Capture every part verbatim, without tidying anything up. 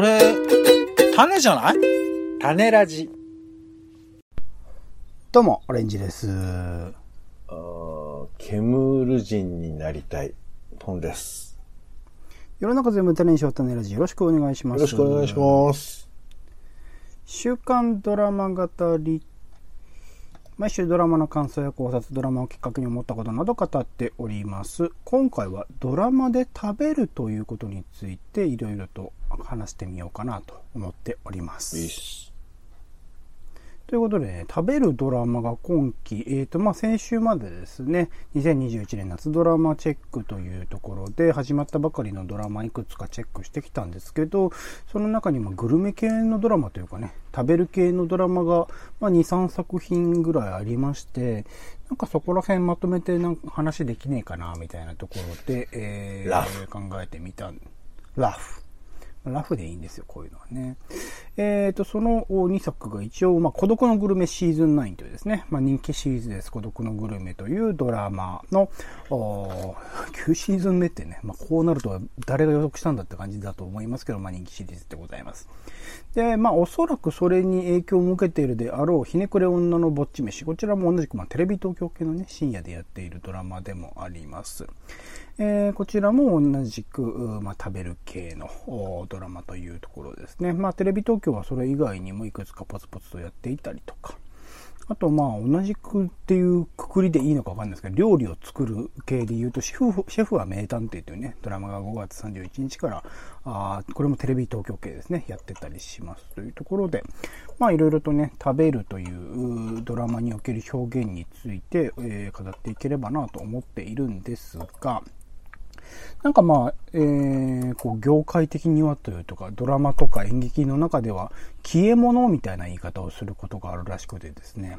これ種じゃない？種ラジ。どうもオレンジです。あー、ケムール人になりたいポンです。世の中全部種にしよう種ラジ、よろしくお願いします。よろしくお願いします。週刊ドラマ語り。毎週ドラマの感想や考察、ドラマをきっかけに思ったことなど語っております。今回はドラマで食べるということについていろいろと話してみようかなと思っております。ということで、ね、食べるドラマが今期、えーとまあ、先週までですね、にせんにじゅういちねん夏ドラマチェックというところで始まったばかりのドラマいくつかチェックしてきたんですけど、その中にもグルメ系のドラマというかね、食べる系のドラマが、まあ、にさんさくひんぐらいありまして、なんかそこら辺まとめてなんか話できねえかなみたいなところで、えー、ラフ考えてみたラフラフでいいんですよ、こういうのはね。えーと、そのにさくが一応、まあ、孤独のグルメシーズンナインというですね、まあ、人気シリーズです。孤独のグルメというドラマの、きゅうシーズンめってね、まあ、こうなると誰が予測したんだって感じだと思いますけど、まあ、人気シリーズでございます。で、まあ、おそらくそれに影響を受けているであろう、ひねくれ女のぼっち飯。こちらも同じく、まあ、テレビ東京系のね、深夜でやっているドラマでもあります。えー、こちらも同じく、まあ、食べる系の、ドラマというところですね。まあテレビ東京はそれ以外にもいくつかポツポツとやっていたりとか、あとまあ同じくっていうくくりでいいのかわかんないですけど、料理を作る系でいうとシェフ、シェフは名探偵というねドラマがごがつさんじゅういちにちからあこれもテレビ東京系ですねやってたりしますというところで、まあいろいろとね食べるというドラマにおける表現について、えー、語っていければなと思っているんですが。なんかまあ、えー、こう業界的にはというとかドラマとか演劇の中では消え物みたいな言い方をすることがあるらしくてですね、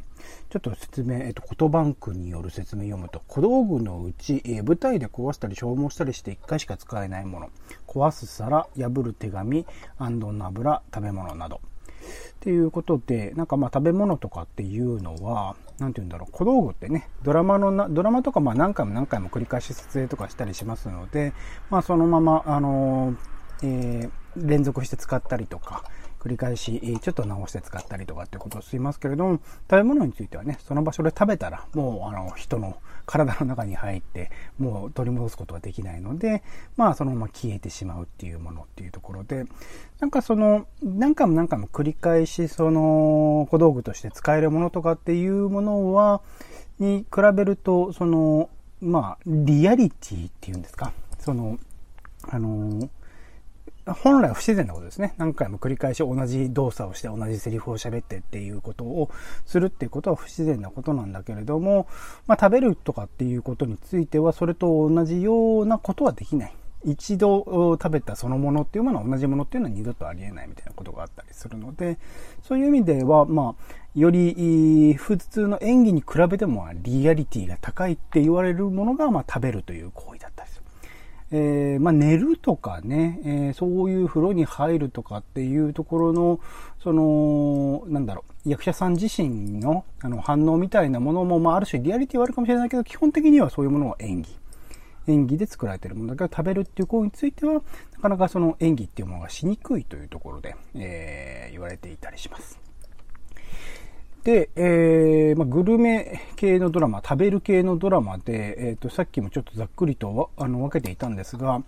ちょっと説明、えっと、言葉バンクによる説明を読むと、小道具のうち、えー、舞台で壊したり消耗したりしていっかいしか使えないもの、壊す皿、破る手紙、安どの油、食べ物などっていうことで、なんかまあ食べ物とかっていうのはなんて言うんだろう、小道具ってねドラマのなドラマとかまあ何回も何回も繰り返し撮影とかしたりしますので、まあそのままあの、えー、連続して使ったりとか繰り返しちょっと直して使ったりとかってことをしますけれども、食べ物についてはねその場所で食べたらもうあの人の体の中に入ってもう取り戻すことはできないので、まあそのまま消えてしまうっていうものっていうところで、なんかその何回も何回も繰り返しその小道具として使えるものとかっていうものはに比べると、そのまあリアリティっていうんですか、そのあの本来は不自然なことですね。何回も繰り返し同じ動作をして同じセリフを喋ってっていうことをするっていうことは不自然なことなんだけれども、まあ食べるとかっていうことについてはそれと同じようなことはできない。一度食べたそのものっていうものは同じものっていうのは二度とありえないみたいなことがあったりするので、そういう意味ではまあより普通の演技に比べてもリアリティが高いって言われるものがまあ食べるという行為だったりする。えー、まあ寝るとかね、えー、そういう風呂に入るとかっていうところの、その、なんだろう、役者さん自身の、あの反応みたいなものも、まあある種リアリティはあるかもしれないけど、基本的にはそういうものは演技。演技で作られているものだけど、食べるっていう行為については、なかなかその演技っていうものがしにくいというところで、えー、言われていたりします。で、えーまあ、グルメ系のドラマ、食べる系のドラマで、えーと、さっきもちょっとざっくりとあの分けていたんですが、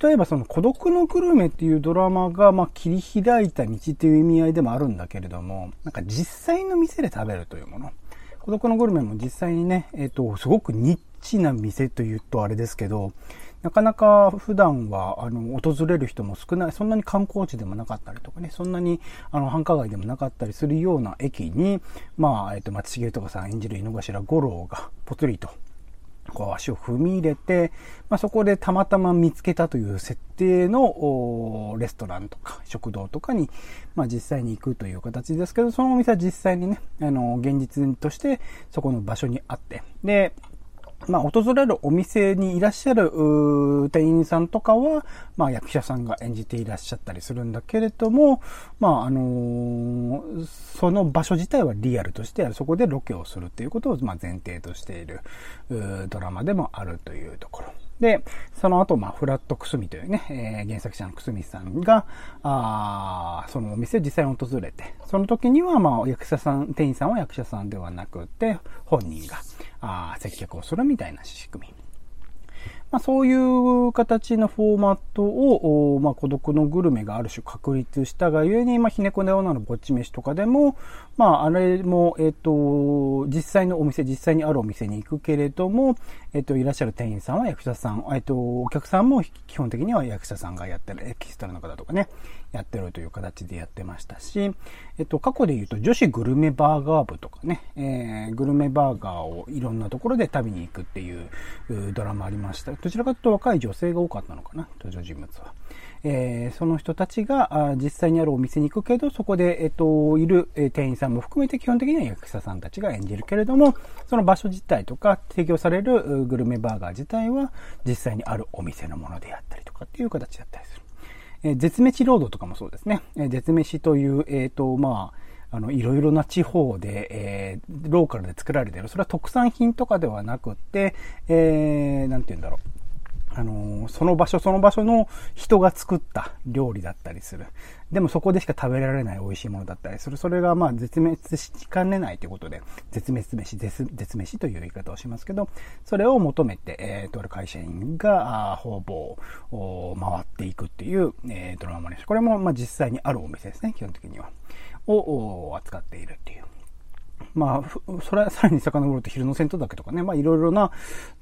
例えばその孤独のグルメっていうドラマが、まあ、切り開いた道という意味合いでもあるんだけれども、なんか実際の店で食べるというもの、孤独のグルメも実際にね、えーと、すごくニッチな店というとあれですけど、なかなか普段はあの訪れる人も少ない、そんなに観光地でもなかったりとかね、そんなにあの繁華街でもなかったりするような駅に、まあえっと松重豊さん演じる井の頭五郎がぽつりとこう足を踏み入れて、まあそこでたまたま見つけたという設定のレストランとか食堂とかにまあ実際に行くという形ですけど、そのお店は実際にねあの現実としてそこの場所にあって、でまあ、訪れるお店にいらっしゃる店員さんとかは、まあ、役者さんが演じていらっしゃったりするんだけれども、まあ、あのー、その場所自体はリアルとしてある、そこでロケをするということをまあ前提としているドラマでもあるというところ。で、その後、まあ、フラットくすみというね、えー、原作者のくすみさんが、あそのお店を実際に訪れて、その時には、まあ、役者さん、店員さんは役者さんではなくて、本人が、あ接客をするみたいな仕組み。まあ、そういう形のフォーマットを、まあ、孤独のグルメがある種確立したがゆえに、まあ、ひねこね女のぼっち飯とかでも、まあ、あれも、えっと、実際のお店、実際にあるお店に行くけれども、えっと、いらっしゃる店員さんは役者さん、えっと、お客さんも基本的には役者さんがやってる、エキストラの方とかね、やってるという形でやってましたし、えっと、過去で言うと女子グルメバーガー部とかね、えー、グルメバーガーをいろんなところで食べに行くっていうドラマありました。どちらかというと若い女性が多かったのかな、登場人物は。えー、その人たちが実際にあるお店に行くけど、そこで、えっと、いる店員さんも含めて基本的には役者さんたちが演じるけれども、その場所自体とか提供されるグルメバーガー自体は実際にあるお店のものであったりとかっていう形だったりする。えー、絶滅ロードとかもそうですね。えー、絶滅という、えっと、まあ、あの、いろいろな地方で、えー、ローカルで作られている。それは特産品とかではなくって、えー、なんて言うんだろう。あの、その場所その場所の人が作った料理だったりする。でもそこでしか食べられない美味しいものだったりする。それがまあ絶滅しかねないということで、絶滅飯、絶飯という言い方をしますけど、それを求めて、えー、とある会社員が方々を回っていくっていう、えー、ドラマです。これもまあ実際にあるお店ですね、基本的には。を扱っているっていう。まあ、それはさらに遡ると昼の戦闘だけとかね、まあいろいろな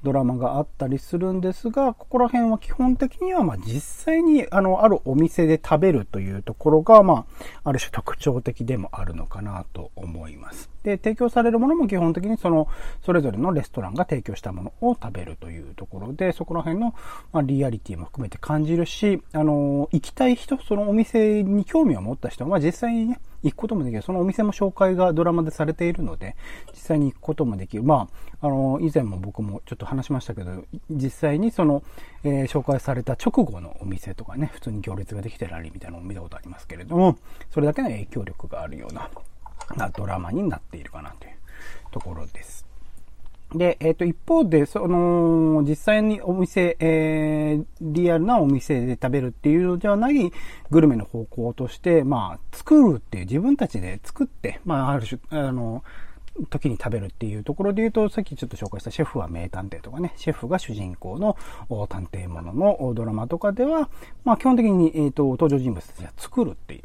ドラマがあったりするんですが、ここら辺は基本的にはまあ実際にあの、あるお店で食べるというところが、まあ、ある種特徴的でもあるのかなと思います。で、提供されるものも基本的にその、それぞれのレストランが提供したものを食べるというところで、そこら辺のまあリアリティも含めて感じるし、あの、行きたい人、そのお店に興味を持った人は実際にね、行くこともできる。そのお店も紹介がドラマでされているので、実際に行くこともできる。まあ、あの、以前も僕もちょっと話しましたけど、実際にその、えー、紹介された直後のお店とかね、普通に行列ができてラリーみたいなのを見たことありますけれども、それだけの影響力があるような、なドラマになっているかなというところです。で、えっと、一方で、その、実際にお店、えー、リアルなお店で食べるっていうのではないグルメの方向として、まあ、作るっていう、自分たちで作って、まあ、ある種、あの、時に食べるっていうところで言うと、さっきちょっと紹介したシェフは名探偵とかね、シェフが主人公の探偵もののドラマとかでは、まあ、基本的に、えっと、登場人物たちが作るっていう、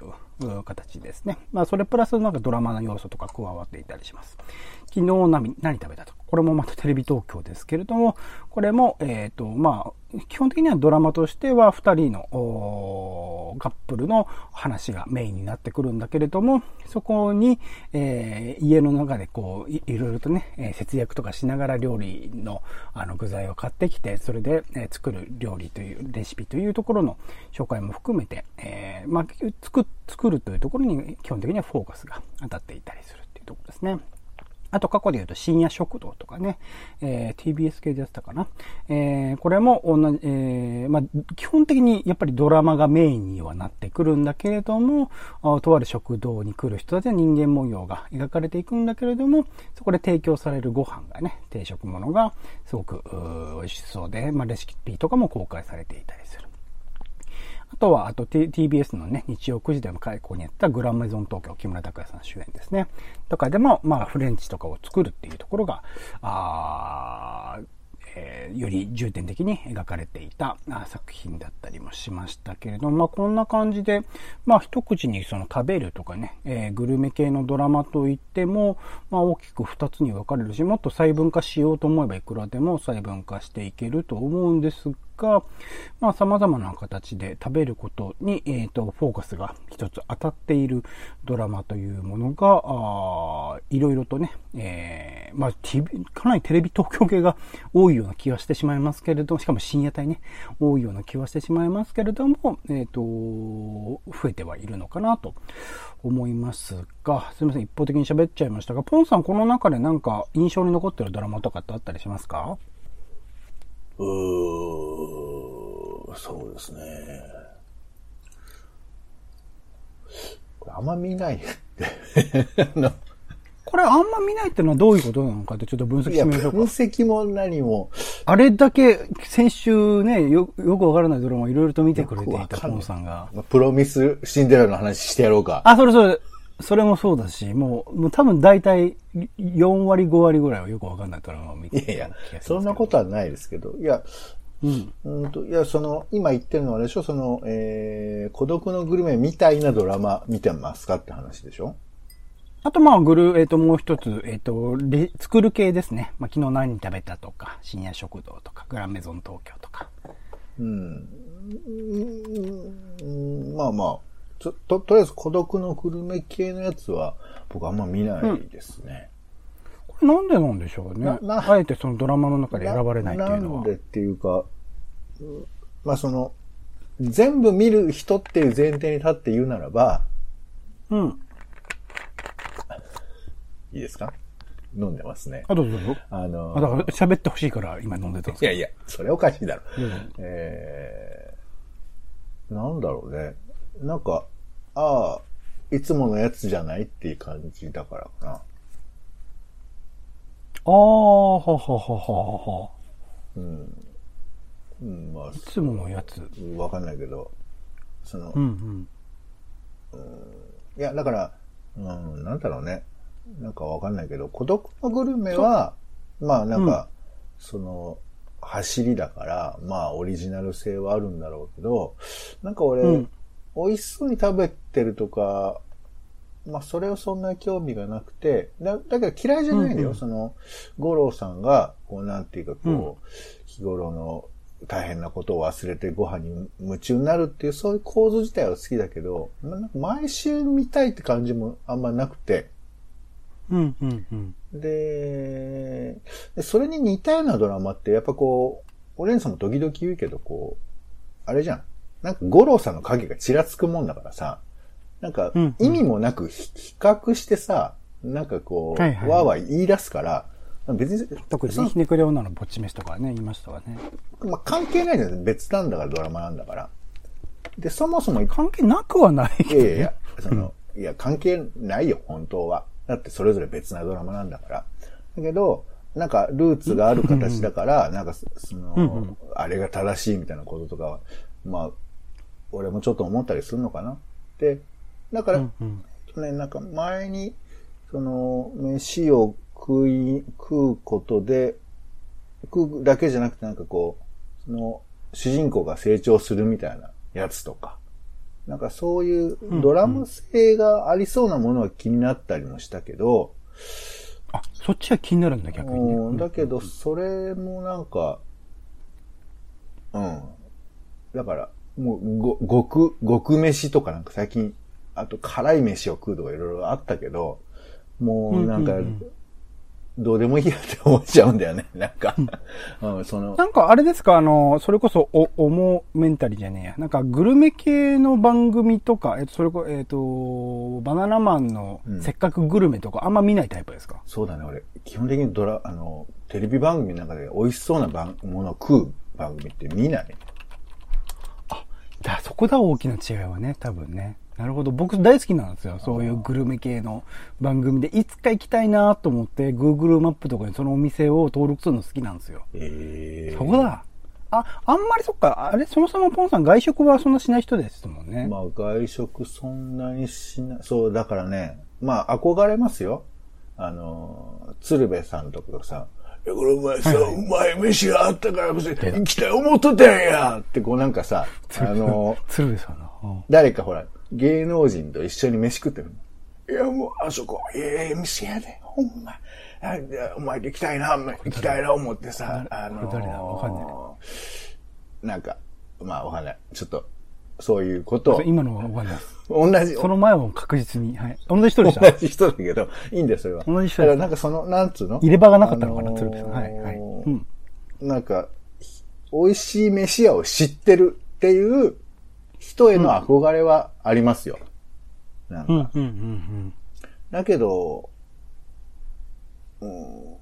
形ですね。まあ、それプラスなんかドラマの要素とか加わっていたりします。昨日何、何食べたとか。これもまたテレビ東京ですけれども、これも、えっと、まあ、基本的にはドラマとしては二人のカップルの話がメインになってくるんだけれども、そこに、えー、家の中でこう、い, いろいろとね、節約とかしながら料理のあの具材を買ってきて、それで、えー、作る料理というレシピというところの紹介も含めて、えー、まあ、作、作るというところに基本的にはフォーカスが当たっていたりするっていうところですね。あと過去で言うと深夜食堂とかね、えー、ティービーエス 系でやったかな。えー、これも同じ、えー、まあ、基本的にやっぱりドラマがメインにはなってくるんだけれども、とある食堂に来る人たちの人間模様が描かれていくんだけれども、そこで提供されるご飯がね、定食ものがすごく美味しそうで、まあ、レシピとかも公開されていたりする。あとは、あと ティービーエス のね、日曜くじでも開講にやったグランメゾン東京、木村拓哉さん主演ですね。とかでも、まあ、フレンチとかを作るっていうところが、あー、えー、より重点的に描かれていた作品だったりもしましたけれども、まあ、こんな感じで、まあ、一口にその食べるとかね、えー、グルメ系のドラマといっても、まあ、大きく二つに分かれるし、もっと細分化しようと思えばいくらでも細分化していけると思うんですが、が、まあ、様々な形で食べることに、えーと、フォーカスが一つ当たっているドラマというものが、いろいろとね、えー、まあ、ティーブイ、かなりテレビ東京系が多いような気はしてしまいますけれども、しかも深夜帯ね、多いような気はしてしまいますけれども、えーと、増えてはいるのかなと思いますが、すみません、一方的に喋っちゃいましたが、ポンさん、この中でなんか印象に残ってるドラマとかってあったりしますか？うー、そうですね。これあんま見ないって。これあんま見ないってのはどういうことなのかってちょっと分析してみましょうか。いや分析も何も、あれだけ先週ね、よ, よくわからないドラマをいろいろと見てくれていた河野さんが。プロミスシンデレラの話してやろうか。あ、それそれ。それもそうだし、もう、もう多分大体よんわりごわりぐらいはよくわかんないドラマを見てる気がします。いやいや、そんなことはないですけど。いや、うん、うんと、いや、その、今言ってるのはあれでしょ、その、えー、孤独のグルメみたいなドラマ見てますかって話でしょ。あと、まあ、グル、えっと、もう一つ、えっと、作る系ですね。まあ、昨日何食べたとか、深夜食堂とか、グランメゾン東京とか。うん。うん、まあまあ、と、とりあえず孤独のグルメ系のやつは、僕あんま見ないですね。うん、これなんでなんでしょうね。あえてそのドラマの中で選ばれないっていうのは。なんでっていうか、まあ、その、全部見る人っていう前提に立って言うならば、うん。いいですか？飲んでますね。あ、どうぞどうぞ。あのー、あ、だから喋ってほしいから今飲んでたんですか？いやいや、それおかしいだろ。うん、えー、なんだろうね。なんか、ああ、いつものやつじゃないっていう感じだからかな。ああ、ははははは。うん。うん、まあ、いつものやつ。わかんないけど、その、うんうん。うん、いや、だから、うん、なんだろうね。なんかわかんないけど、孤独のグルメは、まあなんか、うん、その、走りだから、まあオリジナル性はあるんだろうけど、なんか俺、うん、美味しそうに食べてるとか、まあそれをそんな興味がなくて、だ, だけど嫌いじゃないんだよ、うんうん、その、五郎さんが、こうなんていうかこう、うん、日頃の大変なことを忘れてご飯に夢中になるっていう、そういう構図自体は好きだけど、まあ、なんか毎週見たいって感じもあんまなくて、うんうんうん、で、それに似たようなドラマって、やっぱこう、オレンさんも時々言うけど、こう、あれじゃん。なんか、五郎さんの影がちらつくもんだからさ、なんか、意味もなく比較してさ、なんかこう、わーわー言い出すから、別に。特にひねくれ女のぼっち飯とかね、言いましたわね。まあ、関係ないじゃん。別なんだから、ドラマなんだから。で、そもそも。関係なくはないけど、ね。いやいや、その、いや、関係ないよ、本当は。だってそれぞれ別なドラマなんだから。だけど、なんかルーツがある形だから、なんかその、うんうん、あれが正しいみたいなこととかは、まあ、俺もちょっと思ったりするのかな。で、だから、うんうん、ね、なんか前に、その、飯を食い、食うことで、食うだけじゃなくてなんかこう、その、主人公が成長するみたいなやつとか、なんかそういうドラマ性がありそうなものは気になったりもしたけど、うんうん、あ、そっちは気になるんだ逆に、ね。だけどそれもなんか、うん、だからもうご極極飯とかなんか最近あと辛い飯を食うとかいろいろあったけど、もうなんか、うんうんうん、どうでもいいやって思っちゃうんだよね。なんか、うん、そのなんかあれですか、あのそれこそおおもメンタリーじゃねえや。なんかグルメ系の番組とか、えっとそれこえっとバナナマンのせっかくグルメとか、うん、あんま見ないタイプですか。そうだね。俺基本的にドラあのテレビ番組の中で美味しそうな番ものを食う番組って見ない。あ、だそこだ大きな違いはね、多分ね。なるほど。僕大好きなんですよ。そういうグルメ系の番組で、いつか行きたいなと思って、Google マップとかにそのお店を登録するの好きなんですよ。えー、そこだ。あ、あんまりそっか、あれ、そもそもポンさん外食はそんなしない人ですもんね。まあ外食そんなにしない。そう、だからね、まあ憧れますよ。あの、鶴瓶さんとかさ、いやこれお前さ、はい、うまい飯があったからこそ行きたい思っとったんやってこうなんかさ、あの、鶴瓶さんの。誰かほら、芸能人と一緒に飯食ってるの。いや、もう、あそこ、ええー、店やで、ほんま。あお前行きたいな、行きたいな、思ってさ、あのー、これ誰だ、わかんない。なんか、まあ、わかんない。ちょっと、そういうことを。今のはわかんないです。同じ。その前も確実に、はい。同じ人でした。同じ人だけど、いいんだよ、それは。同じ人だ。だから、なんかその、なんつうの入れ歯がなかったのかな、鶴瓶さん。はい、はい。うん。なんか、美味しい飯屋を知ってるっていう、人への憧れはありますよ。うん、なんか、うんうんうんうん、だけど、うん、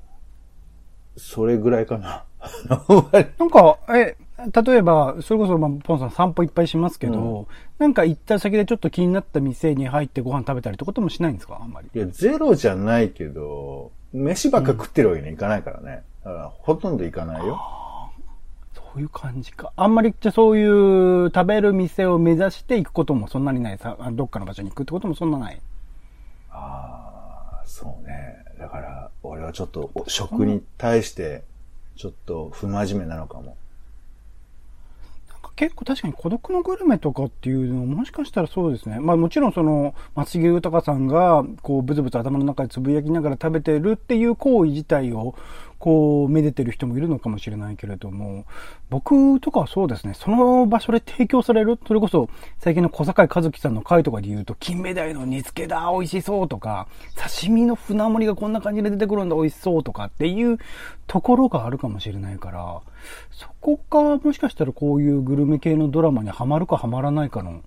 それぐらいかな。なんかえ例えばそれこそ、まあ、ポンさん散歩いっぱいしますけど、うん、なんか行った先でちょっと気になった店に入ってご飯食べたりってこともしないんですかあんまり。いやゼロじゃないけど飯ばっか食ってるわけにはいかないからね。だからほとんど行かないよ。うんういう感じか。あんまり、じゃそういう食べる店を目指して行くこともそんなにない。さ、どっかの場所に行くってこともそんなない。ああ、そうね。だから、俺はちょっと食に対して、ちょっと不真面目なのかも。なんか結構確かに孤独のグルメとかっていうのももしかしたらそうですね。まあもちろんその、松重豊さんが、こう、ブツブツ頭の中でつぶやきながら食べてるっていう行為自体を、こう、めでてる人もいるのかもしれないけれども、僕とかはそうですね、その場所で提供される、それこそ、最近の小坂井和樹さんの回とかで言うと、金目鯛の煮付けだ、美味しそうとか、刺身の船盛りがこんな感じで出てくるんだ、美味しそうとかっていうところがあるかもしれないから、そこか、もしかしたらこういうグルメ系のドラマにはまるかはまらないかの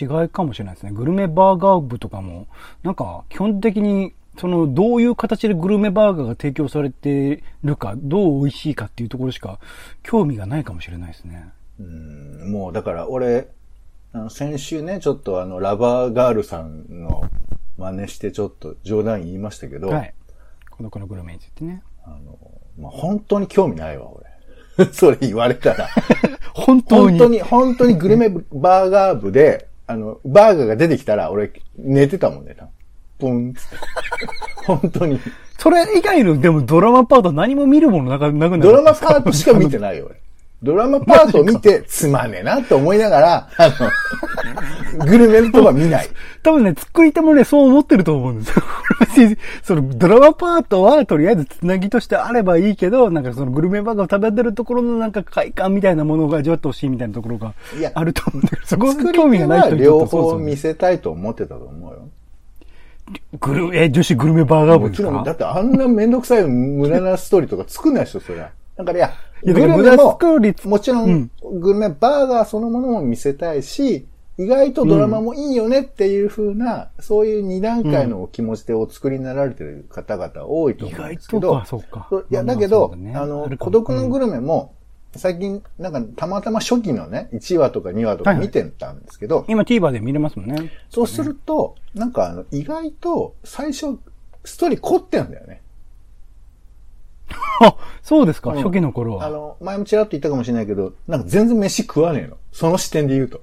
違いかもしれないですね。グルメバーガー部とかも、なんか、基本的に、その、どういう形でグルメバーガーが提供されてるか、どう美味しいかっていうところしか興味がないかもしれないですね。うん、もうだから俺、あの先週ね、ちょっとあの、ラバーガールさんの真似してちょっと冗談言いましたけど、はい。孤独のグルメについてね。あの、まあ、本当に興味ないわ、俺。それ言われたら。本当に。本当に、本当にグルメバーガー部で、あの、バーガーが出てきたら俺寝てたもんね、ポンって。本当に。それ以外の、でもドラマパート何も見るものなくなる。ドラマパートしか見てないよ、俺。ドラマパートを見て、つまんねえなって思いながら、あの、グルメとか見ない。多分ね、作り手もね、そう思ってると思うんですよ。そのドラマパートは、とりあえずつなぎとしてあればいいけど、なんかそのグルメバーガーを食べてるところのなんか快感みたいなものが味わってほしいみたいなところがあると思うんだけど、そこに興味がないというと。両方見せたいと思ってたと思うよ。グルえ女子グルメバーガー部ですか？もちろん、だってあんなめんどくさい無駄なストーリーとか作んないでしょ、そりゃ。だからいや、グルメも、もちろん、グルメバーガーそのものも見せたいし、意外とドラマもいいよねっていう風な、うん、そういう二段階のお気持ちでお作りになられてる方々多いと思うんですけど、意外とか、そうか。いや、だけど、まあまあそうだね、あの、孤独のグルメも、最近、なんか、たまたま初期のね、いちわとかにわとか見てたんですけど。はいはい、今 TVer で見れますもんね。そうすると、ね、なんかあの、意外と、最初、ストーリー凝ってんだよね。あ、そうですか、初期の頃は。あの、前もちらっと言ったかもしれないけど、なんか全然飯食わねえの。その視点で言うと。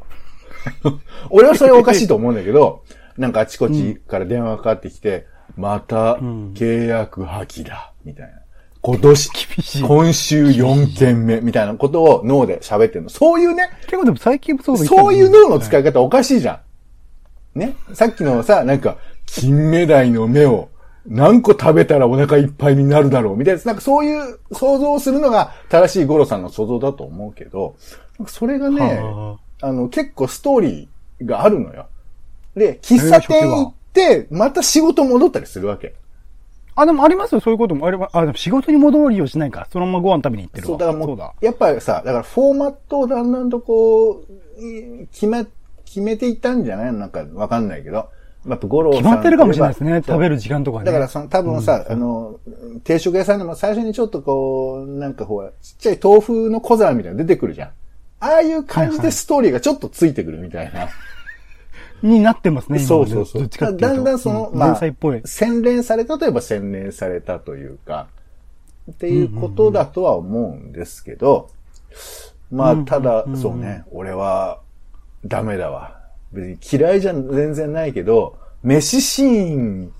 俺はそれおかしいと思うんだけど、なんかあちこちから電話がかかってきて、うん、また、契約破棄だ、みたいな。今年、今週よんけんめみたいなことを脳で喋ってるの。そういうね。結構でも最近もそうですね。そういう脳の使い方おかしいじゃん。ね。さっきのさ、なんか、金目鯛の目を何個食べたらお腹いっぱいになるだろうみたいな。なんかそういう想像をするのが正しい五郎さんの想像だと思うけど、それがね、あの、結構ストーリーがあるのよ。で、喫茶店行って、また仕事戻ったりするわけ。あ、でもありますよ、そういうこともあれば、あ、でも仕事に戻りをしないから、そのままご飯食べに行ってるわ。そうだからもう、そうだやっぱりさ、だからフォーマットをだんだんとこう、決め、決めていったんじゃないのなんかわかんないけど。やっぱ五郎さん。決まってるかもしれないですね、食べる時間とかね。だからその多分さ、うん、あの、定食屋さんでも最初にちょっとこう、なんかほら、ちっちゃい豆腐の小皿みたいなの出てくるじゃん。ああいう感じでストーリーがちょっとついてくるみたいな。はいはいになってますね。そうそうそう。だんだんその、うん、まあ、洗練されたといえば洗練されたというか、っていうことだとは思うんですけど、うんうんうん、まあ、ただ、うんうんうん、そうね、俺はダメだわ。別に嫌いじゃ全然ないけど、飯シーン、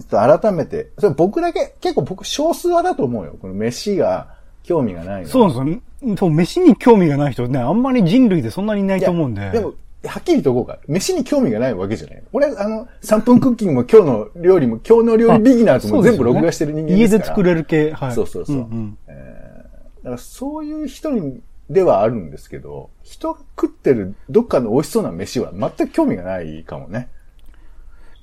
ちょっと改めて、それ僕だけ、結構僕少数派だと思うよ。この飯が興味がないの。そうそう。そう、飯に興味がない人ね、あんまり人類でそんなにいないと思うんで。でもはっきりとこうか。飯に興味がないわけじゃない。俺、あの、さんぷんクッキングも今日の料理も、今日の料理ビギナーズも全部録画してる人間ですから。家で作れる系。はい。そうそうそう。うんうんえー、だからそういう人にではあるんですけど、人が食ってるどっかの美味しそうな飯は全く興味がないかもね。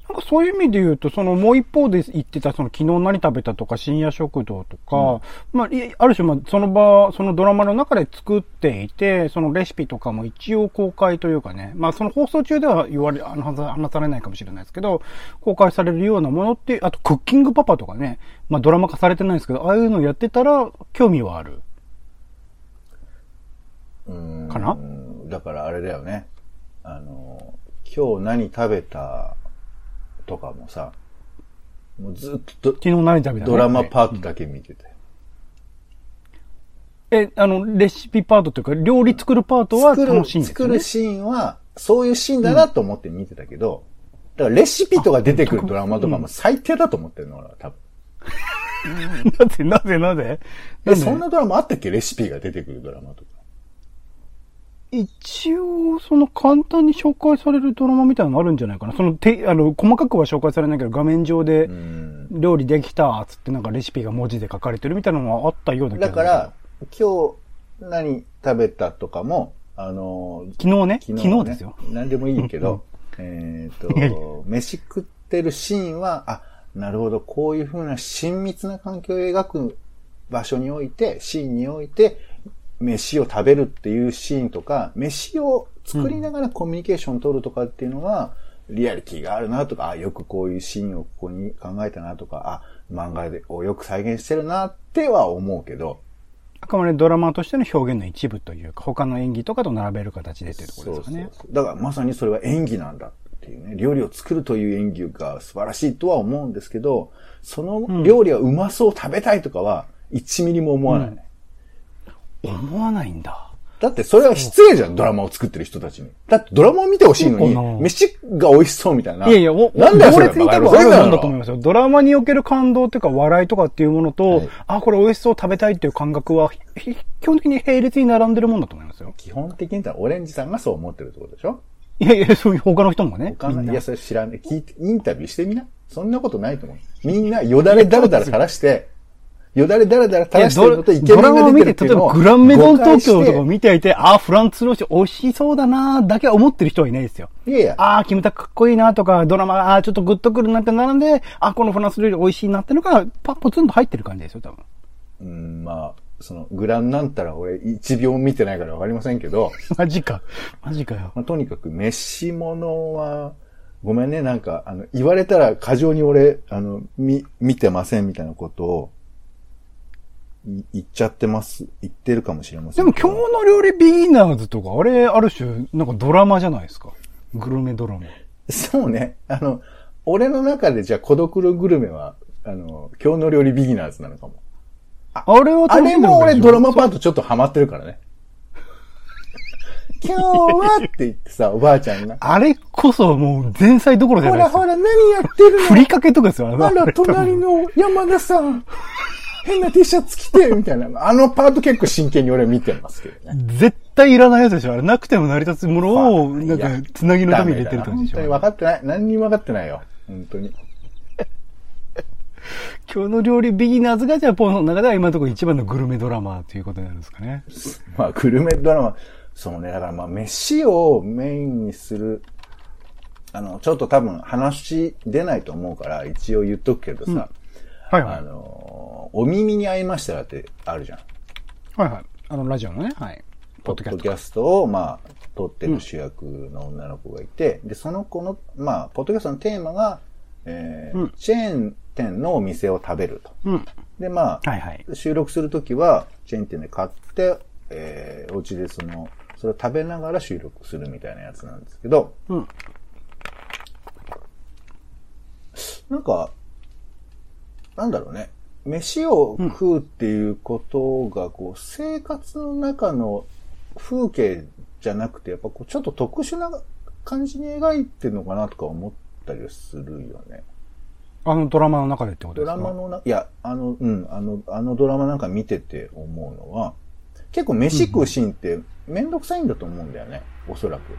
なんかそういう意味で言うと、そのもう一方で言ってた、その昨日何食べたとか深夜食堂とか、うん、まあ、ある種、まあ、その場、そのドラマの中で作っていて、そのレシピとかも一応公開というかね、まあその放送中では言われ、あの、話されないかもしれないですけど、公開されるようなものって、あとクッキングパパとかね、まあドラマ化されてないですけど、ああいうのやってたら興味はある。うーんかな？だからあれだよね。あの、今日何食べた、とかもさ、もうずっと昨日何食べたのドラマパートだけ見てて、うん、え、あの、レシピパートというか、料理作るパートは楽しいんですね。作るシーンは、そういうシーンだなと思って見てたけど、うん、だからレシピとか出てくるドラマとかも最低だと思ってるの、俺は多分。なぜなぜなぜえ、そんなドラマあったっけ？レシピが出てくるドラマとか。一応、その簡単に紹介されるドラマみたいなのあるんじゃないかな。その、て、あの、細かくは紹介されないけど、画面上で料理できた、つってなんかレシピが文字で書かれてるみたいなのはあったような気がする。だから、今日何食べたとかも、あの、昨日ね、昨日ね、昨日ですよ。何でもいいけど、えっと、飯食ってるシーンは、あ、なるほど、こういう風な親密な環境を描く場所において、シーンにおいて、飯を食べるっていうシーンとか、飯を作りながらコミュニケーション取るとかっていうのは、リアリティがあるなとか、あ、よくこういうシーンをここに考えたなとか、あ、漫画をよく再現してるなっては思うけど。あくまでドラマとしての表現の一部というか、他の演技とかと並べる形でっていうところですかね。そうそうそう。だからまさにそれは演技なんだっていうね。料理を作るという演技が素晴らしいとは思うんですけど、その料理はうまそう食べたいとかは、いちミリも思わないね。うん思わないんだ。だってそれは失礼じゃん、ドラマを作ってる人たちに。だってドラマを見てほしいのに、飯が美味しそうみたいな。いやいや、なんだよそれ。猛烈に多分あるもんだと思いますよ。ドラマにおける感動というか笑いとかっていうものと、はい、あ、これ美味しそう食べたいっていう感覚は、基本的に並列に並んでるもんだと思いますよ。基本的に言ったらオレンジさんがそう思ってるってことでしょ？いやいや、そういう他の人もね。他の、いや、それ知らない。聞いて、インタビューしてみな。そんなことないと思う。みんなよだれだらだら垂らして、よだれだらだら垂らしてるのとイケメンが出てるっていうのを誤解して。ドラマを見て、例えばグランメゾン東京とか見ていて、ああ、フランスの人美味しそうだなだけは思ってる人はいないですよ。いやいや。ああ、キムタクかっこいいなとか、ドラマがああ、ちょっとグッとくるなって並んで、ああ、このフランス料理美味しいなってのが、パッポツンと入ってる感じですよ、多分。うーん、まあ、その、グランなんたら俺一秒見てないからわかりませんけど。マジか。マジかよ。まあ、とにかく、飯物は、ごめんね、なんか、あの、言われたら過剰に俺、あの、み、見てませんみたいなことを、言っちゃってます。言ってるかもしれません。でも今日の料理ビギナーズとか、あれ、ある種、なんかドラマじゃないですか。グルメドラマ。そうね。あの、俺の中でじゃあ孤独のグルメは、あの、今日の料理ビギナーズなのかも。あ、あれは楽しんでるんでしょ？あれも俺ドラマパートちょっとハマってるからね。今日はって言ってさ、おばあちゃんが。あれこそもう前菜どころじゃないですか。ほらほら、何やってるの？ふりかけとかですよ、あれ。あら、隣の山田さん。変な T シャツ着てみたいな。あのパート結構真剣に俺見てますけどね。絶対いらないやつでしょ。あれなくても成り立つものを、なんか、つなぎのために入れてるってことでしょ。本当に分かってない。何にも分かってないよ。本当に。今日の料理ビギナーズが、じゃあ、ポンの中では今のところ一番のグルメドラマということになるんですかね。まあ、グルメドラマ、そうね。だからまあ、飯をメインにする。あの、ちょっと多分話出ないと思うから、一応言っとくけどさ。うんはいはい。あの、お耳に合いましたらってあるじゃん。はいはい。あの、ラジオのね、はい。ポッドキャスト。ポッドキャストを、まあ、撮ってる主役の女の子がいて、うん、で、その子の、まあ、ポッドキャストのテーマが、えーうん、チェーン店のお店を食べると。うん、で、まあ、はいはい、収録するときは、チェーン店で買って、えー、お家でその、それを食べながら収録するみたいなやつなんですけど、うん、なんか、なんだろうね。飯を食うっていうことが、こう、生活の中の風景じゃなくて、やっぱこう、ちょっと特殊な感じに描いてるのかなとか思ったりするよね。あのドラマの中でってことですか？ドラマの中、いや、あの、うん、あの、あのドラマなんか見てて思うのは、結構飯食うシーンってめんどくさいんだと思うんだよね。おそらく。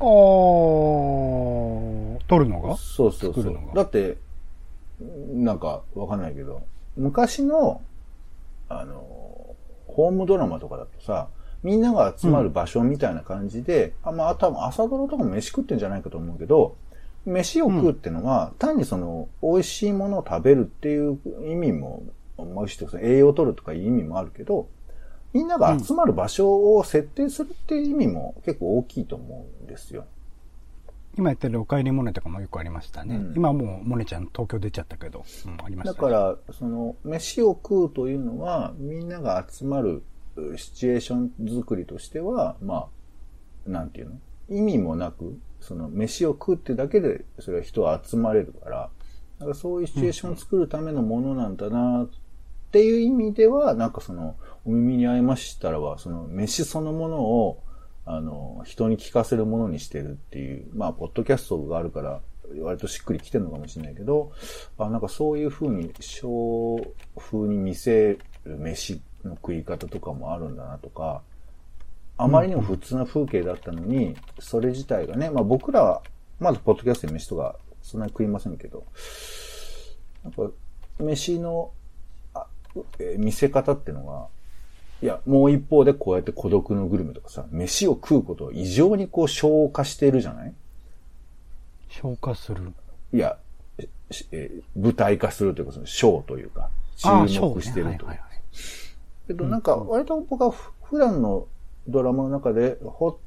あー、撮るのが？そうそうそう。だって、なんか、わかんないけど、昔の、あの、ホームドラマとかだとさ、みんなが集まる場所みたいな感じで、うん、あまあ、多分朝ドラとかも飯食ってんじゃないかと思うけど、飯を食うってのは、単にその、美味しいものを食べるっていう意味も、まあ、栄養を取るとかいう意味もあるけど、みんなが集まる場所を設定するっていう意味も結構大きいと思うんですよ。今やってるおかえりモネとかもよくありましたね。うん、今もうモネちゃん東京出ちゃったけど、うん、ありましたね。だから、その、飯を食うというのは、みんなが集まるシチュエーション作りとしては、まあ、なんていうの？意味もなく、その、飯を食うってだけで、それは人は集まれるから、だからそういうシチュエーションを作るためのものなんだな、っていう意味では、なんかその、お耳に合いましたらは、その、飯そのものを、あの、人に聞かせるものにしてるっていう、まあ、ポッドキャストがあるから、割としっくりきてるのかもしれないけど、あ、なんかそういう風に、小風に見せる飯の食い方とかもあるんだなとか、あまりにも普通な風景だったのに、それ自体がね、まあ僕らは、まだポッドキャストで飯とか、そんなに食いませんけど、なんか、飯の、あ、えー、見せ方ってのが、いや、もう一方でこうやって孤独のグルメとかさ、飯を食うことを異常にこう消化しているじゃない？消化する。いや、えー、舞台化するというか、その、小というか、注目しているという。けどなんか、割と僕は普段のドラマの中で、ほ、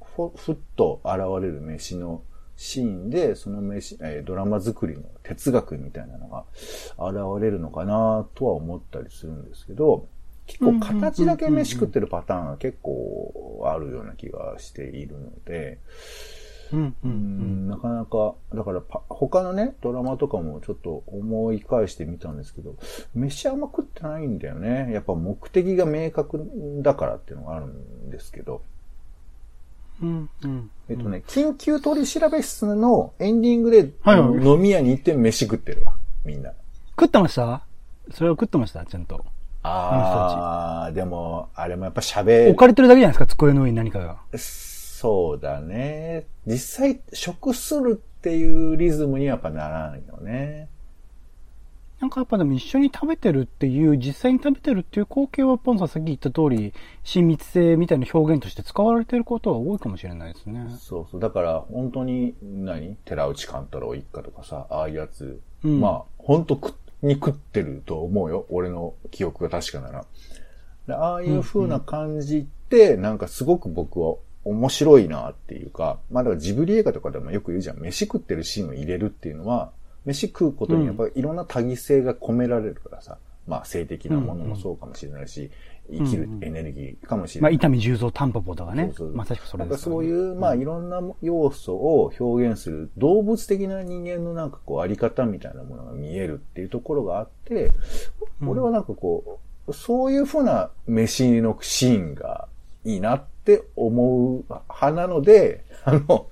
ほ、ふっと現れる飯のシーンで、その飯、えー、ドラマ作りの哲学みたいなのが現れるのかなとは思ったりするんですけど、結構形だけ飯食ってるパターンは結構あるような気がしているので、うんうんうん、なかなか、だからパ他のね、ドラマとかもちょっと思い返してみたんですけど、飯あんま食ってないんだよね。やっぱ目的が明確だからっていうのがあるんですけど。うんうんうん、えっとね、緊急取調室のエンディングで、はいはい、飲み屋に行って飯食ってるわ、みんな。食ってました？それを食ってました、ちゃんと。ああ、でも、あれもやっぱ喋る。置かれてるだけじゃないですか、机の上に何かが。そうだね。実際、食するっていうリズムにはやっぱならないよね。なんかやっぱでも一緒に食べてるっていう、実際に食べてるっていう光景は、ポンさんさっき言った通り、親密性みたいな表現として使われてることは多いかもしれないですね。そうそう。だから、本当に何、寺内貫太郎一家とかさ、ああいうやつ。うん、まあ、本当食に食ってると思うよ。俺の記憶が確かなら。でああいう風な感じって、うんうん、なんかすごく僕は、面白いなっていうか、まあだからジブリ映画とかでもよく言うじゃん、飯食ってるシーンを入れるっていうのは、飯食うことにやっぱりいろんな多義性が込められるからさ、うん、まあ性的なものもそうかもしれないし、うんうん、生きるエネルギーかもしれない。うんうん、まあ伊丹十三タンポポとかね、そうそうまさしくそれです、ね。なんかそういう、まあいろんな要素を表現する、動物的な人間のなんかこうあり方みたいなものが見えるっていうところがあって、俺はなんかこう、うん、そういうふうな飯のシーンがいいなって、って思う派なので、あの、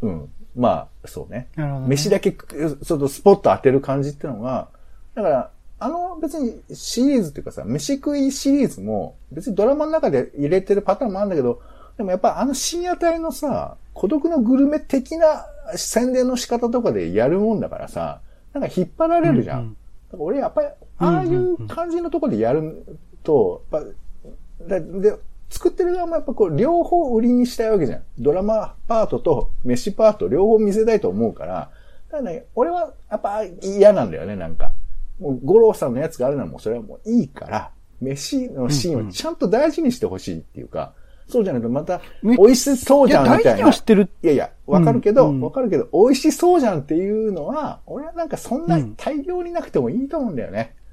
うん、まあ、そうね。なるほどね。飯だけ、ちょっとスポット当てる感じってのが、だから、あの別にシリーズっていうかさ、飯食いシリーズも、別にドラマの中で入れてるパターンもあるんだけど、でもやっぱあの深夜帯のさ、孤独のグルメ的な宣伝の仕方とかでやるもんだからさ、なんか引っ張られるじゃん。うんうん、だから俺やっぱり、ああいう感じのとこでやると、やっぱ、で、で作ってる側もやっぱこう両方売りにしたいわけじゃん。ドラマパートと飯パート両方見せたいと思うから。だからね、俺はやっぱ嫌なんだよね、なんか。もう五郎さんのやつがあるのはもうそれはもういいから、飯のシーンをちゃんと大事にしてほしいっていうか、うんうん、そうじゃないとまた美味しそうじゃんみたいな。いや、大事にはしてる。いやいや、わかるけど、うんうん、わかるけど、美味しそうじゃんっていうのは、俺はなんかそんな大量になくてもいいと思うんだよね。うん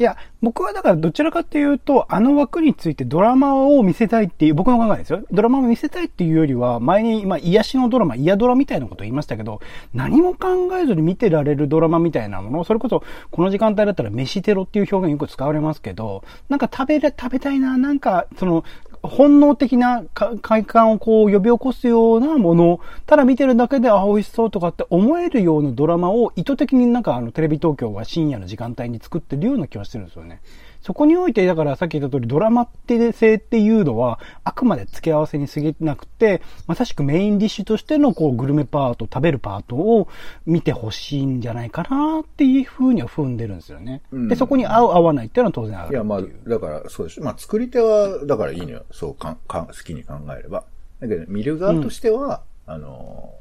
いや、僕はだからどちらかというと、あの枠についてドラマを見せたいっていう、僕の考えですよ。ドラマを見せたいっていうよりは、前に、まあ、癒しのドラマ、癒ドラみたいなことを言いましたけど、何も考えずに見てられるドラマみたいなもの、それこそ、この時間帯だったら飯テロっていう表現よく使われますけど、なんか食べれ、食べたいな、なんか、その、本能的な快感をこう呼び起こすようなもの、ただ見てるだけで、あ、美味しそうとかって思えるようなドラマを意図的になんかあのテレビ東京は深夜の時間帯に作ってるような気がしてるんですよね。そこにおいて、だからさっき言った通りドラマ性っていうのはあくまで付け合わせに過ぎなくて、まさしくメインディッシュとしてのこうグルメパート、食べるパートを見てほしいんじゃないかなっていうふうには踏んでるんですよね。うん、で、そこに合う合わないっていうのは当然あるっていう。いや、まあ、だからそうでしょ。まあ、作り手は、だからいいのよ。そうかんかん、好きに考えれば。だけど、見る側としては、うん、あの、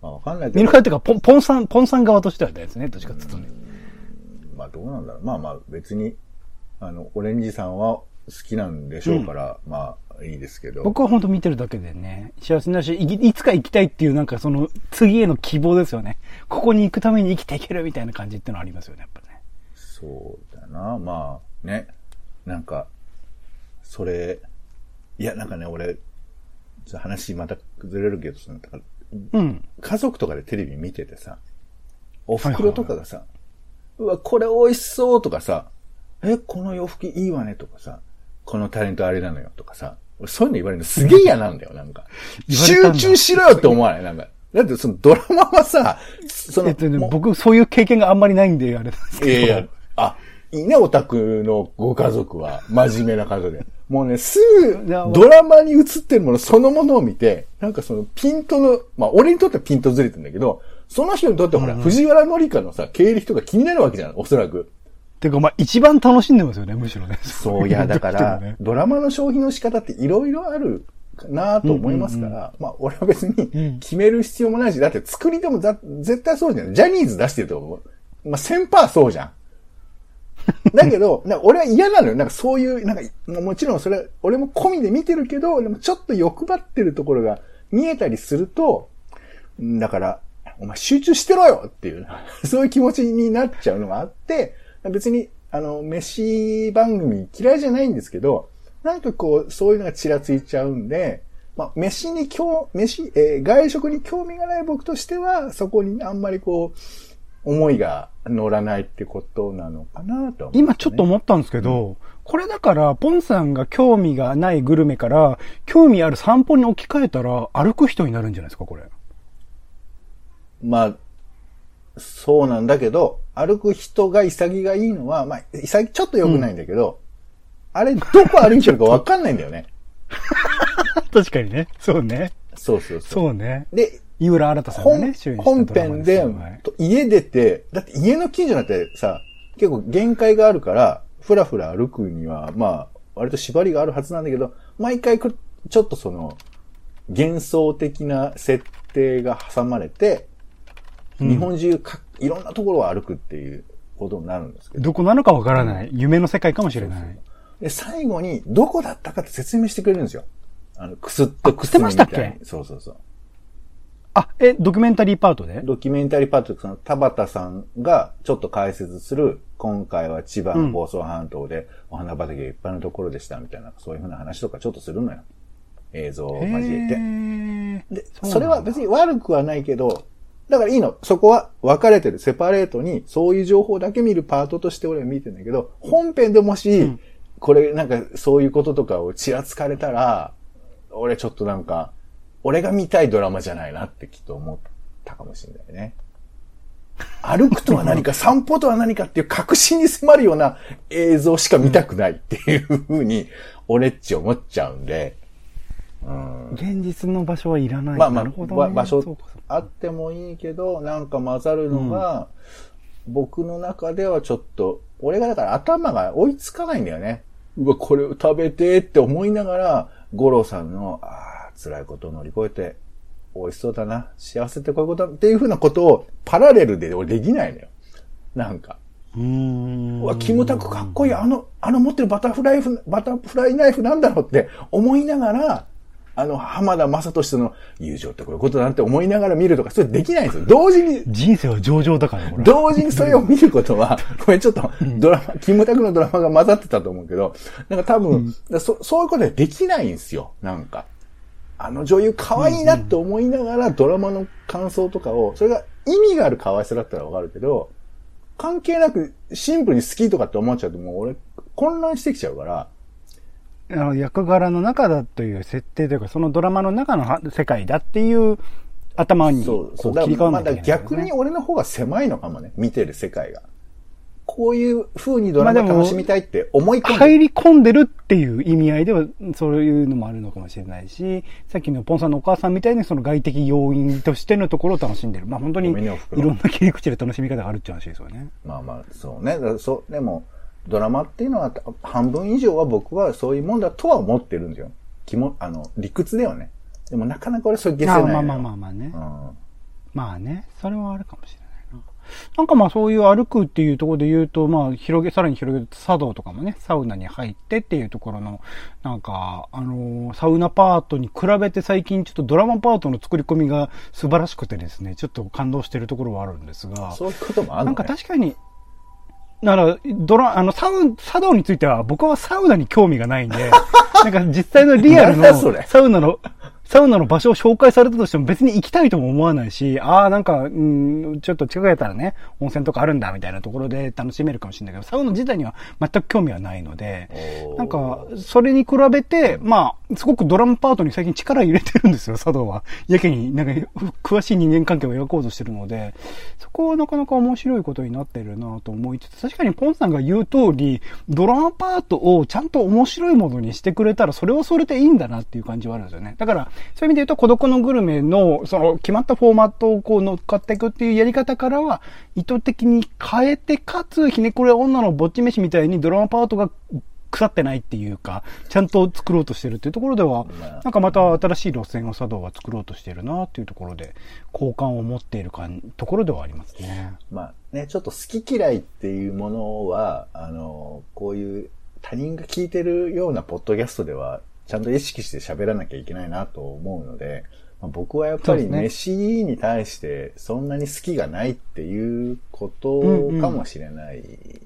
まあわかんないけど。見る側っていうか、ポン、ポンさん、ポンさん側としてはですね、どっちかっていうとね。まあ、どうなんだろう。まあまあ、別に、あの、オレンジさんは好きなんでしょうから、うん、まあ、いいですけど。僕は本当見てるだけでね、幸せになるし、い、いつか行きたいっていう、なんかその、次への希望ですよね。ここに行くために生きていけるみたいな感じってのありますよね、やっぱね。そうだな、まあ、ね。なんか、それ、いや、なんかね、俺、話また崩れるけど、その、うん。家族とかでテレビ見ててさ、お袋とかがさ、はいはいはいうわ、これ美味しそうとかさ、え、この洋服いいわねとかさ、このタレントあれなのよとかさ、俺そういうの言われるのすげえ嫌なんだよ、なんか。集中しろよって思わない、なんか。だってそのドラマはさ、その、えっとね、僕そういう経験があんまりないんで、あれですけど。いやいや、あ、いいね、オタクのご家族は、真面目な家族で。もうね、すぐ、ドラマに映ってるものそのものを見て、なんかそのピントの、まあ俺にとってはピントずれてんだけど、その人にとってはほら、うん、藤原紀香のさ、経歴とか気になるわけじゃん、おそらく。てか、まあ一番楽しんでますよね、むしろね。そう、いや、だから、ね、ドラマの消費の仕方っていろいろある。なぁと思いますから、うんうんうん、まあ俺は別に決める必要もないし、うん、だって作りでも絶対そうじゃん。ジャニーズ出してると思う。まあ せんパーセント そうじゃん。だけど、なんか俺は嫌なのよ。なんかそういう、なんかもちろんそれ、俺も込みで見てるけど、でもちょっと欲張ってるところが見えたりすると、だから、お前集中してろよっていう、そういう気持ちになっちゃうのがあって、別に、あの、飯番組嫌いじゃないんですけど、なんかこう、そういうのがちらついちゃうんで、まあ、飯に興、飯、えー、外食に興味がない僕としては、そこにあんまりこう、思いが乗らないってことなのかなと、ね。今ちょっと思ったんですけど、うん、これだから、ポンさんが興味がないグルメから、興味ある散歩に置き換えたら、歩く人になるんじゃないですか、これ。まあ、そうなんだけど、歩く人が潔がいいのは、まあ、潔、ちょっと良くないんだけど、うん、あれ、どこ歩いてるか分かんないんだよね。確かにね。そうね。そうそうそう。そうね。で、井浦新さんがね、本編で、家出て、だって家の近所なんてさ、結構限界があるから、ふらふら歩くには、まあ、割と縛りがあるはずなんだけど、毎回く、ちょっとその、幻想的な設定が挟まれて、うん、日本中か、いろんなところを歩くっていうことになるんですけど。どこなのか分からない。夢の世界かもしれない。そうそうそう、で、最後に、どこだったかって説明してくれるんですよ。あの、くすっとくすみみたいに。あ、くせましたっけ？そうそうそう。あ、え、ドキュメンタリーパートで？ドキュメンタリーパートで、その、田畑さんがちょっと解説する、今回は千葉の房総半島で、お花畑がいっぱいのところでした、みたいな、うん、そういうふうな話とかちょっとするのよ。映像を交えて。で、それは別に悪くはないけど、だからいいの。そこは分かれてる。セパレートに、そういう情報だけ見るパートとして俺は見てるんだけど、本編でもし、うん、これなんかそういうこととかをちらつかれたら、俺ちょっとなんか、俺が見たいドラマじゃないなってきっと思ったかもしれないね。歩くとは何か散歩とは何かっていう確信に迫るような映像しか見たくないっていうふうに、俺っち思っちゃうんで、うん。現実の場所はいらない。まあまあ、ね、場所あってもいいけど、なんか混ざるのが、うん、僕の中ではちょっと、俺がだから頭が追いつかないんだよね。うわ、これを食べてって思いながら、五郎さんの、ああ、辛いことを乗り越えて、美味しそうだな、幸せってこういうことだ、っていうふうなことを、パラレルで俺できないのよ。なんか。うーん。うわ、キムタクかっこいい、あの、あの持ってるバタフライフ、バタフライナイフなんだろうって思いながら、あの、浜田雅俊との友情ってこういうことだなって思いながら見るとか、それできないんですよ。同時に。人生は上々だから、ね、同時にそれを見ることは、これちょっと、ドラマ、キムタクのドラマが混ざってたと思うけど、なんか多分、うん、そ、そういうことはできないんですよ。なんか。あの女優可愛いなって思いながら、ドラマの感想とかを、それが意味がある可愛さだったらわかるけど、関係なく、シンプルに好きとかって思っちゃうと、もう俺、混乱してきちゃうから、あの役柄の中だという設定というか、そのドラマの中の世界だっていう頭にこう切り替わるんだよね。そうそう。だからまだ逆に俺の方が狭いのかもね、見てる世界が。こういう風にドラマ楽しみたいって思い込んでる。まあ、入り込んでるっていう意味合いでは、そういうのもあるのかもしれないし、さっきのポンさんのお母さんみたいにその外的要因としてのところを楽しんでる。まあ本当にいろんな切り口で楽しみ方があるって話ですよね。まあまあ、そうね。そう、でも、ドラマっていうのは半分以上は僕はそういうもんだとは思ってるんですよ。気も、あの、理屈ではね。でもなかなか俺それ消せない。まあまあまあまあね、うん。まあね。それはあるかもしれないな。なんかまあそういう歩くっていうところで言うと、まあ広げ、さらに広げると茶道とかもね、サウナに入ってっていうところの、なんか、あのー、サウナパートに比べて最近ちょっとドラマパートの作り込みが素晴らしくてですね、ちょっと感動してるところはあるんですが。そういうこともあるのね。なんか確かに、だから、ドラ、あの、サウ、茶道については、僕はサウナに興味がないんで、なんか実際のリアルのサウナの、サウナの場所を紹介されたとしても別に行きたいとも思わないし、ああなんか、うん、ちょっと近くやったらね、温泉とかあるんだみたいなところで楽しめるかもしれないけど、サウナ自体には全く興味はないので、なんか、それに比べて、まあ、すごくドラムパートに最近力入れてるんですよ、佐藤は。やけになんか、詳しい人間関係を描こうとしてるので、そこはなかなか面白いことになってるなと思いつつ、確かにポンさんが言う通り、ドラムパートをちゃんと面白いものにしてくれたら、それはそれでいいんだなっていう感じはあるんですよね。だから、そういう意味で言うと、孤独のグルメの、その、決まったフォーマットをこう乗っかっていくっていうやり方からは、意図的に変えて、かつ、ひねくれ女のぼっち飯みたいにドラマパートが腐ってないっていうか、ちゃんと作ろうとしてるっていうところでは、なんかまた新しい路線を佐藤が作ろうとしてるなっていうところで、好感を持っているかところではありますね。まあね、ちょっと好き嫌いっていうものは、あの、こういう他人が聞いてるようなポッドキャストでは、ちゃんと意識して喋らなきゃいけないなと思うので、まあ、僕はやっぱり飯に対してそんなに好きがないっていうことかもしれない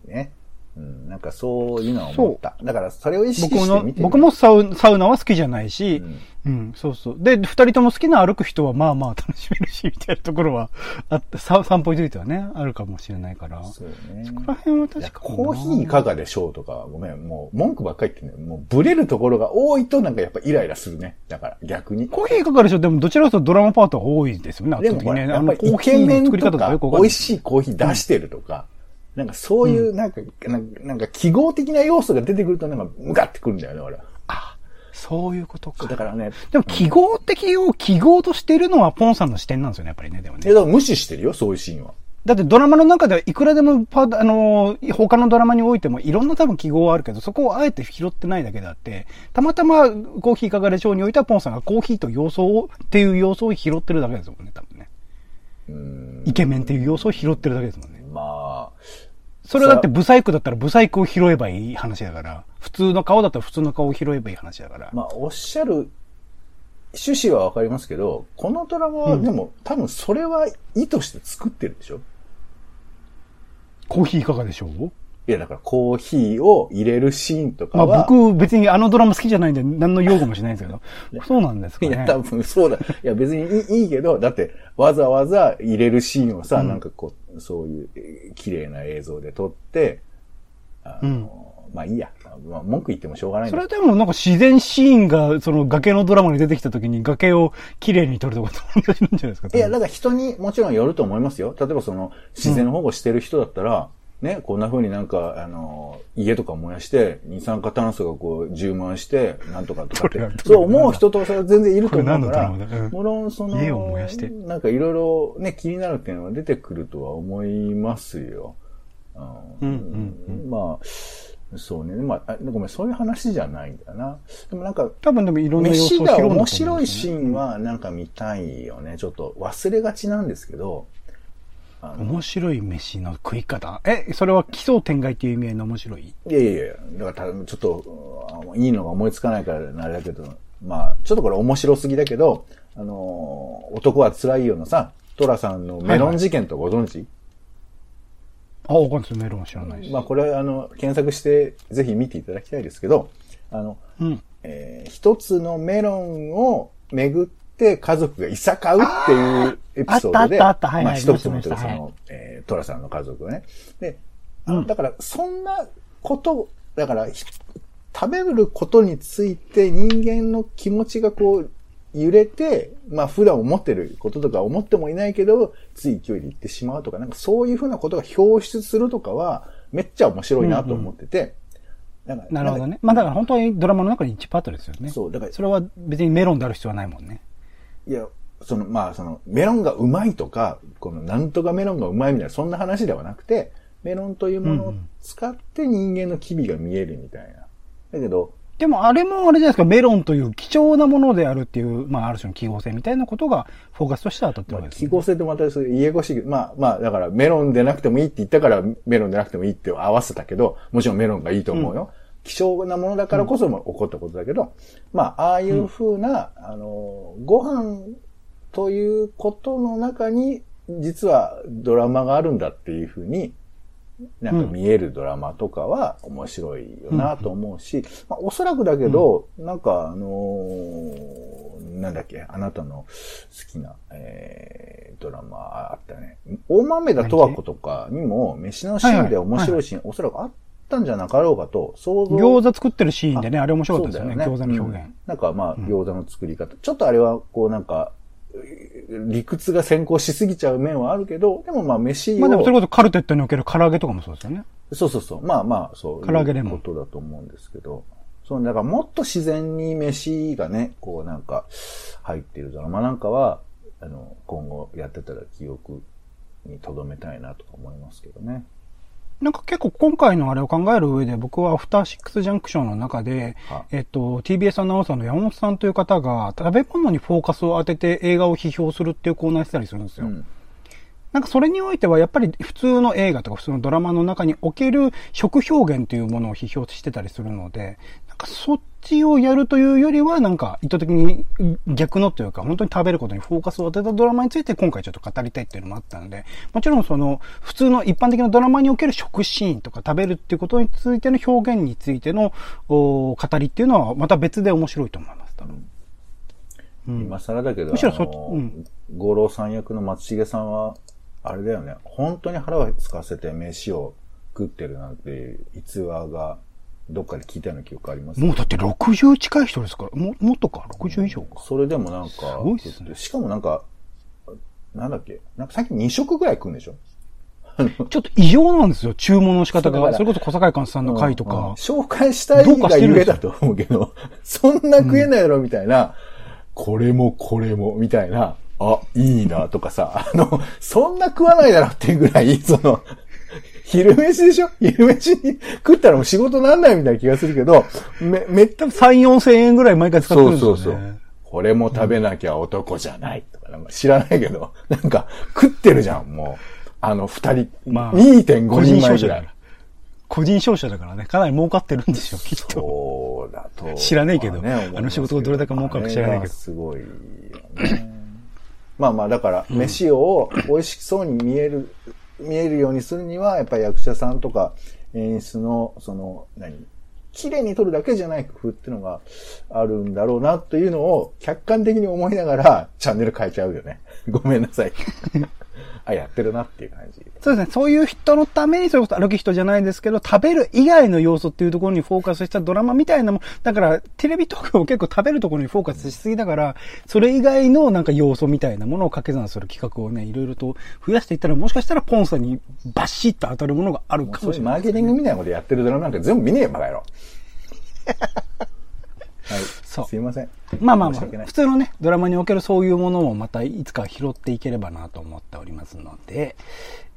ね。うん、うんうん、なんかそういうのは思った。だからそれを意識して見て僕もサウ、サウナは好きじゃないし、うん、うん、そうそう。で、二人とも好きな歩く人はまあまあ楽しめるし、みたいなところはあって、散歩についてはね、あるかもしれないから。そうね。そこら辺は確かに。コーヒーいかがでしょうとか、ごめん、もう文句ばっかり言ってね、もうブレるところが多いとなんかやっぱイライラするね。だから逆に。コーヒーいかがでしょうでもどちらかというとドラマパートが多いですよね、圧倒的にね。でもあのコーヒーの作り方とかよくわかんない。美味しいコーヒー出してるとか。うん、なんかそういう、なんか、なんか記号的な要素が出てくるとなんかムカってくるんだよね、俺。そういうことか。だからね。でも、記号的を記号としてるのは、ポンさんの視点なんですよね、やっぱりね。でもね。いや、だから無視してるよ、そういうシーンは。だってドラマの中ではいくらでもパ、あの、他のドラマにおいてもいろんな多分記号はあるけど、そこをあえて拾ってないだけであって、たまたまコーヒーいかがでしょうにおいては、ポンさんがコーヒーと要素を、っていう要素を拾ってるだけですもんね、多分ね。うーん。イケメンっていう要素を拾ってるだけですもんね。まあ。それだってブサイクだったらブサイクを拾えばいい話だから、普通の顔だったら普通の顔を拾えばいい話だから。まあ、おっしゃる趣旨はわかりますけど、このドラマはでも、うん、多分それは意図して作ってるでしょ？コーヒーいかがでしょう？いや、だからコーヒーを入れるシーンとかは。まあ僕別にあのドラマ好きじゃないんで何の擁護もしないんですけど。そうなんですかね。いや、多分そうだ。いや別にいいけど、だってわざわざ入れるシーンをさ、うん、なんかこう、そういう綺麗な映像で撮って、あの、うん、まあいいや。まあ文句言ってもしょうがないんだ。それでもなんか自然シーンが、その崖のドラマに出てきた時に崖を綺麗に撮るとかと同じなんじゃないですか。いや、だから人にもちろんよると思いますよ。例えばその自然保護してる人だったら、うんね、こんな風になんか、あの、家とか燃やして、二酸化炭素がこう、充満して、なんとかとかって。そう思う人と全然いると思うから、もろんその、家を燃やして。なんかいろいろね、気になる点は出てくるとは思いますよ。うんうんうん、まあ、そうね。まあ、ごめん、そういう話じゃないんだな。でもなんか、多分でもいろんな飯が面白いシーンはなんか見たいよね。ちょっと忘れがちなんですけど、面白い飯の食い方。え、それは奇想天外っていう意味合いの面白い？いやいやいや、だからちょっと、いいのが思いつかないからあれだけど、まあ、ちょっとこれ面白すぎだけど、あの、男は辛いよのさ、トラさんのメロン事件とご存知？はいはい、あ、わかんないです。メロン知らないです。まあ、これはあの、検索してぜひ見ていただきたいですけど、あの、うん、えー、一つのメロンを巡って、で、家族がいさかうっていうエピソードで、あったあったあった、はい、はい。まあ、一つもというその、はい、えー、トラさんの家族ね。で、うん、だから、そんなこと、だから、食べることについて人間の気持ちがこう、揺れて、まあ、普段思ってることとか思ってもいないけど、つい勢いで言ってしまうとか、なんかそういうふうなことが表出するとかは、めっちゃ面白いなと思ってて、うんうん、だからなるほどね。まあ、だから本当にドラマの中にいちパートですよね。そう、だから、それは別にメロンである必要はないもんね。いや、その、まあ、その、メロンがうまいとか、この、なんとかメロンがうまいみたいな、そんな話ではなくて、メロンというものを使って人間の機微が見えるみたいな。だけど、でもあれもあれじゃないですか、メロンという貴重なものであるっていう、まあ、ある種の記号性みたいなことが、フォーカスとして当たってるわけですね。まあ、記号性ってまたそういう、家越し、まあ、まあ、だから、メロンでなくてもいいって言ったから、メロンでなくてもいいって合わせたけど、もちろんメロンがいいと思うよ。うん、希少なものだからこそも起こったことだけど、うん、まあ、ああいう風な、うん、あの、ご飯ということの中に、実はドラマがあるんだっていう風に、なんか見えるドラマとかは面白いよなと思うし、うんうん、まあ、おそらくだけど、うん、なんかあのー、なんだっけ、あなたの好きな、えー、ドラマあったね。大豆田十和子とかにも飯のシーンで面白いシーン、はいはいはいはい、おそらくあったんじゃなかろうかと想像。餃子作ってるシーンでね、あれ面白かったですよね、餃子の表現。うん、なんかまあ餃子の作り方、うん、ちょっとあれはこうなんか。理屈が先行しすぎちゃう面はあるけど、でもまあ飯を。まあでもそれこそカルテットにおける唐揚げとかもそうですよね。そうそうそう。まあまあ、そういうことだと思うんですけど。そう、だからもっと自然に飯がね、こうなんか入ってるドラマなんかは、あの、今後やってたら記憶に留めたいなとか思いますけどね。なんか結構今回のあれを考える上で僕はアフターシックスジャンクションの中で、えっと、ティービーエス アナウンサーの山本さんという方が食べ物にフォーカスを当てて映画を批評するっていうコーナーしてたりするんですよ。うん、なんかそれにおいてはやっぱり普通の映画とか普通のドラマの中における食表現というものを批評してたりするので、なんかそっちをやるというよりはなんか意図的に逆のというか本当に食べることにフォーカスを当てたドラマについて今回ちょっと語りたいっていうのもあったので、もちろんその普通の一般的なドラマにおける食シーンとか食べるっていうことについての表現についての語りっていうのはまた別で面白いと思います。多分うん、今更だけど、むしろそっち、うん、五郎さん役の松重さんはあれだよね。本当に腹を空かせて飯を食ってるなんて逸話がどっかで聞いたような記憶あります、ね。もうだってろくじゅう近い人ですから、も、もっとか、ろくじゅう以上か。それでもなんか、すごいですね。しかもなんか、なんだっけ、なんか最近に食ぐらい食うんでしょちょっと異常なんですよ、注文の仕方が。それこそ小堺寛さんの回とか、うんうん。紹介したいがゆえだと思うけど、そんな食えないやろみたいな、うん、これもこれもみたいな。あ、いいなとかさ、あの、そんな食わないだろっていうぐらい、その、昼飯でしょ？昼飯に食ったらもう仕事なんないみたいな気がするけど、め、めったさん、よんせんえんぐらい毎回使ってるんですよね。そうそうそう。これも食べなきゃ男じゃないとか、なんか知らないけど、なんか食ってるじゃん、もう。あの、二人、まあ、にてんごにんまえぐらい。個人商社だからね、かなり儲かってるんでしょ、きっと。そうだと。知らないけど、ね、あの仕事がどれだけ儲かるか知らないけど。すごいよね。まあまあだから飯を美味しそうに見える、うん、見えるようにするにはやっぱり役者さんとか演出のその何綺麗に撮るだけじゃない工夫っていうのがあるんだろうなというのを客観的に思いながらチャンネル変えちゃうよね。ごめんなさい。あ、やってるなっていう感じ。そうですね。そういう人のために、それこそ歩き人じゃないですけど、食べる以外の要素っていうところにフォーカスしたドラマみたいなもん。だから、テレビ東京結構食べるところにフォーカスしすぎだから、それ以外のなんか要素みたいなものを掛け算する企画をね、いろいろと増やしていったら、もしかしたらポンさんにバシッと当たるものがあるかもしれない、ね。マーケティングみたいなことやってるドラマなんか全部見ねえよ、バカ野郎。はい、そう。すいません。まあまあまあ、普通のね、ドラマにおけるそういうものもまたいつか拾っていければなと思っておりますので、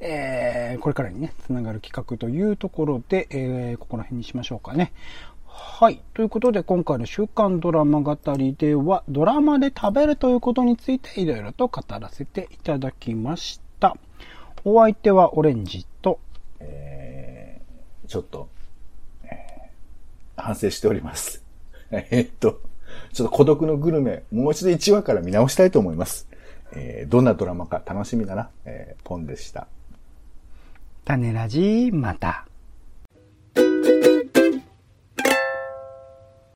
えー、これからにね、つながる企画というところで、えー、ここら辺にしましょうかね。はい。ということで、今回の週刊ドラマ語りでは、ドラマで食べるということについていろいろと語らせていただきました。お相手はオレンジと、えー、ちょっと、えー、反省しております。えー、っと、ちょっと孤独のグルメ、もう一度いちわから見直したいと思います。えー、どんなドラマか楽しみだな。えー、ポンでした。タネラジー、また。